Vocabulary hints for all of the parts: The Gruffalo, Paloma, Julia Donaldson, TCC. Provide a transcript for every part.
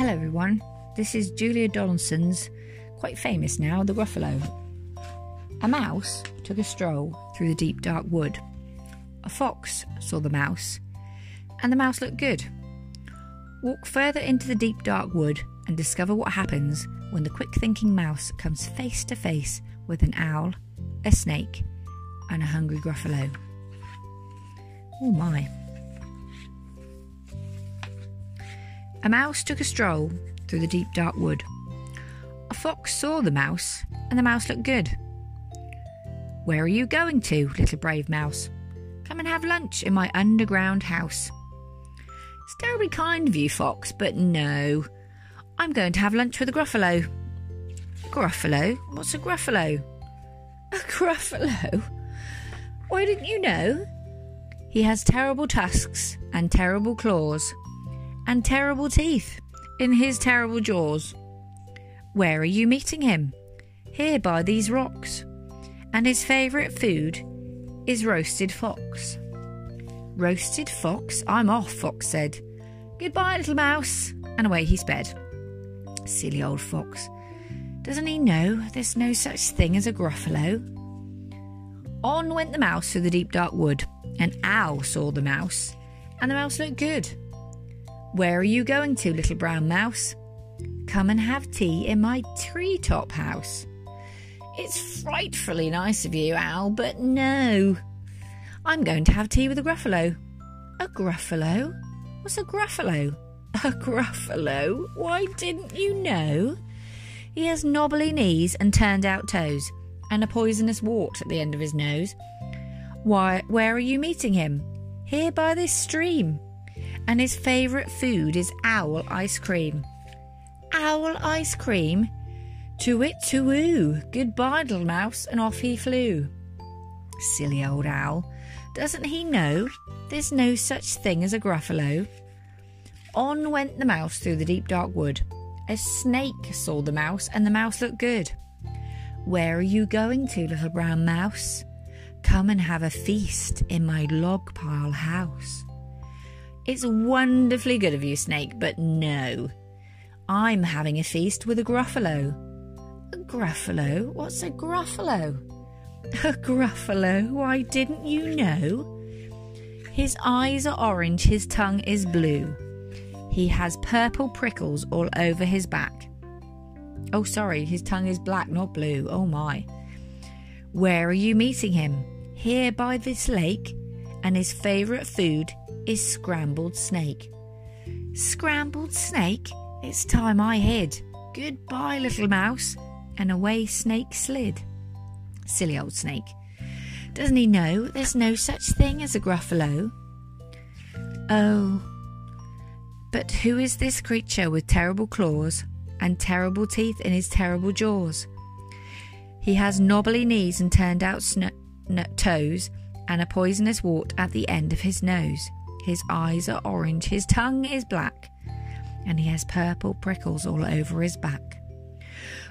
Hello everyone, this is Julia Donaldson's, quite famous now, The Gruffalo. A mouse took a stroll through the deep dark wood. A fox saw the mouse, and the mouse looked good. Walk further into the deep dark wood and discover what happens when the quick-thinking mouse comes face to face with an owl, a snake, and a hungry gruffalo. Oh my. A mouse took a stroll through the deep dark wood. A fox saw the mouse, and the mouse looked good. "Where are you going to, little brave mouse?" "Come and have lunch in my underground house." "It's terribly kind of you, fox, but no. I'm going to have lunch with a gruffalo." "Gruffalo? What's a gruffalo?" "A gruffalo? Why didn't you know? He has terrible tusks and terrible claws. And terrible teeth in his terrible jaws. Where are you meeting him?" "Here by these rocks. And his favourite food is roasted fox." "Roasted fox? I'm off," Fox said. "Goodbye, little mouse." And away he sped. Silly old fox. Doesn't he know there's no such thing as a gruffalo? On went the mouse through the deep dark wood. An owl saw the mouse, and the mouse looked good. "Where are you going to, little brown mouse?" "Come and have tea in my treetop house." "It's frightfully nice of you, owl, but no. I'm going to have tea with a gruffalo." "A gruffalo? What's a gruffalo?" "A gruffalo? Why didn't you know? He has knobbly knees and turned-out toes, and a poisonous wart at the end of his nose." "Why, where are you meeting him?" "Here by this stream. And his favourite food is owl ice cream." "Owl ice cream? To wit, to woo. Goodbye, little mouse," and off he flew. Silly old owl. Doesn't he know there's no such thing as a gruffalo? On went the mouse through the deep dark wood. A snake saw the mouse, and the mouse looked good. "Where are you going to, little brown mouse?" "Come and have a feast in my log pile house." "It's wonderfully good of you, Snake, but no. I'm having a feast with a gruffalo." "A gruffalo? What's a gruffalo?" "A gruffalo? Why didn't you know? His eyes are orange, his tongue is blue. He has purple prickles all over his back." "Oh, sorry, his tongue is black, not blue. Oh, my." "Where are you meeting him?" "Here by this lake, and his favourite food is scrambled snake." "Scrambled snake? It's time I hid. Goodbye, little mouse," and away snake slid. Silly old snake. Doesn't he know there's no such thing as a gruffalo? Oh, but who is this creature with terrible claws and terrible teeth in his terrible jaws? He has knobbly knees and turned-out toes and a poisonous wart at the end of his nose. His eyes are orange, his tongue is black, and he has purple prickles all over his back.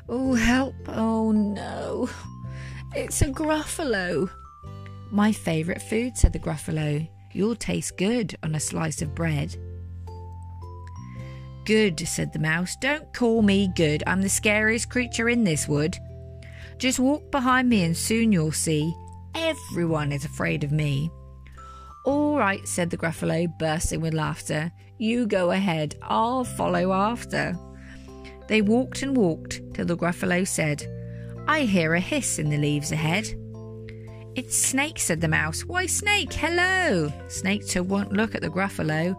"Oh, help! Oh, no! It's a gruffalo!" "My favourite food," said the gruffalo. "You'll taste good on a slice of bread." "Good," said the mouse. "Don't call me good. I'm the scariest creature in this wood. Just walk behind me and soon you'll see. Everyone is afraid of me." "All right," said the gruffalo, bursting with laughter. "You go ahead. I'll follow after." They walked and walked till the gruffalo said, "I hear a hiss in the leaves ahead." "It's Snake," said the mouse. "Why, Snake, hello!" Snake took one look at the gruffalo.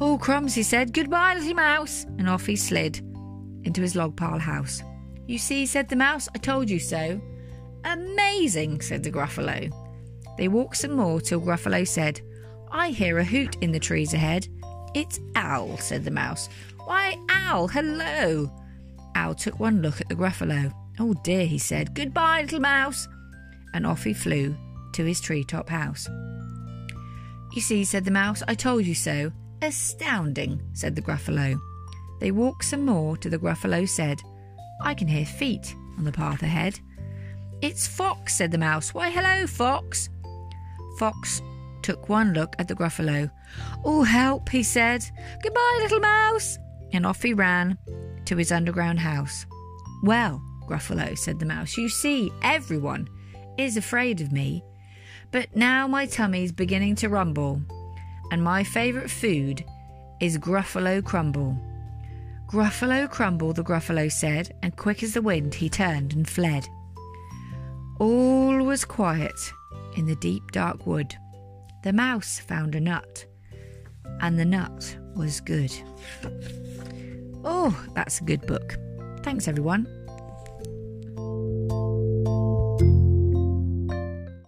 "Oh, crumbs," he said. "Goodbye, little mouse." And off he slid into his log pile house. "You see," said the mouse, "I told you so." "Amazing," said the gruffalo. They walked some more till Gruffalo said, "I hear a hoot in the trees ahead." "It's Owl," said the mouse. "Why, Owl, hello!" Owl took one look at the Gruffalo. "Oh dear," he said. "Goodbye, little mouse." And off he flew to his treetop house. "You see," said the mouse, "I told you so." "Astounding," said the Gruffalo. They walked some more till the Gruffalo said, "I can hear feet on the path ahead." "It's Fox," said the mouse. "Why, hello, Fox." Fox took one look at the Gruffalo. "Oh, help," he said. "Goodbye, little mouse." and off he ran to his underground house. "Well, Gruffalo," said the mouse, "you see, everyone is afraid of me, but now my tummy's beginning to rumble, and my favourite food is Gruffalo Crumble." "Gruffalo Crumble," the Gruffalo said, and quick as the wind he turned and fled. All was quiet in the deep dark wood. The mouse found a nut, and the nut was good. Oh, that's a good book. Thanks, everyone.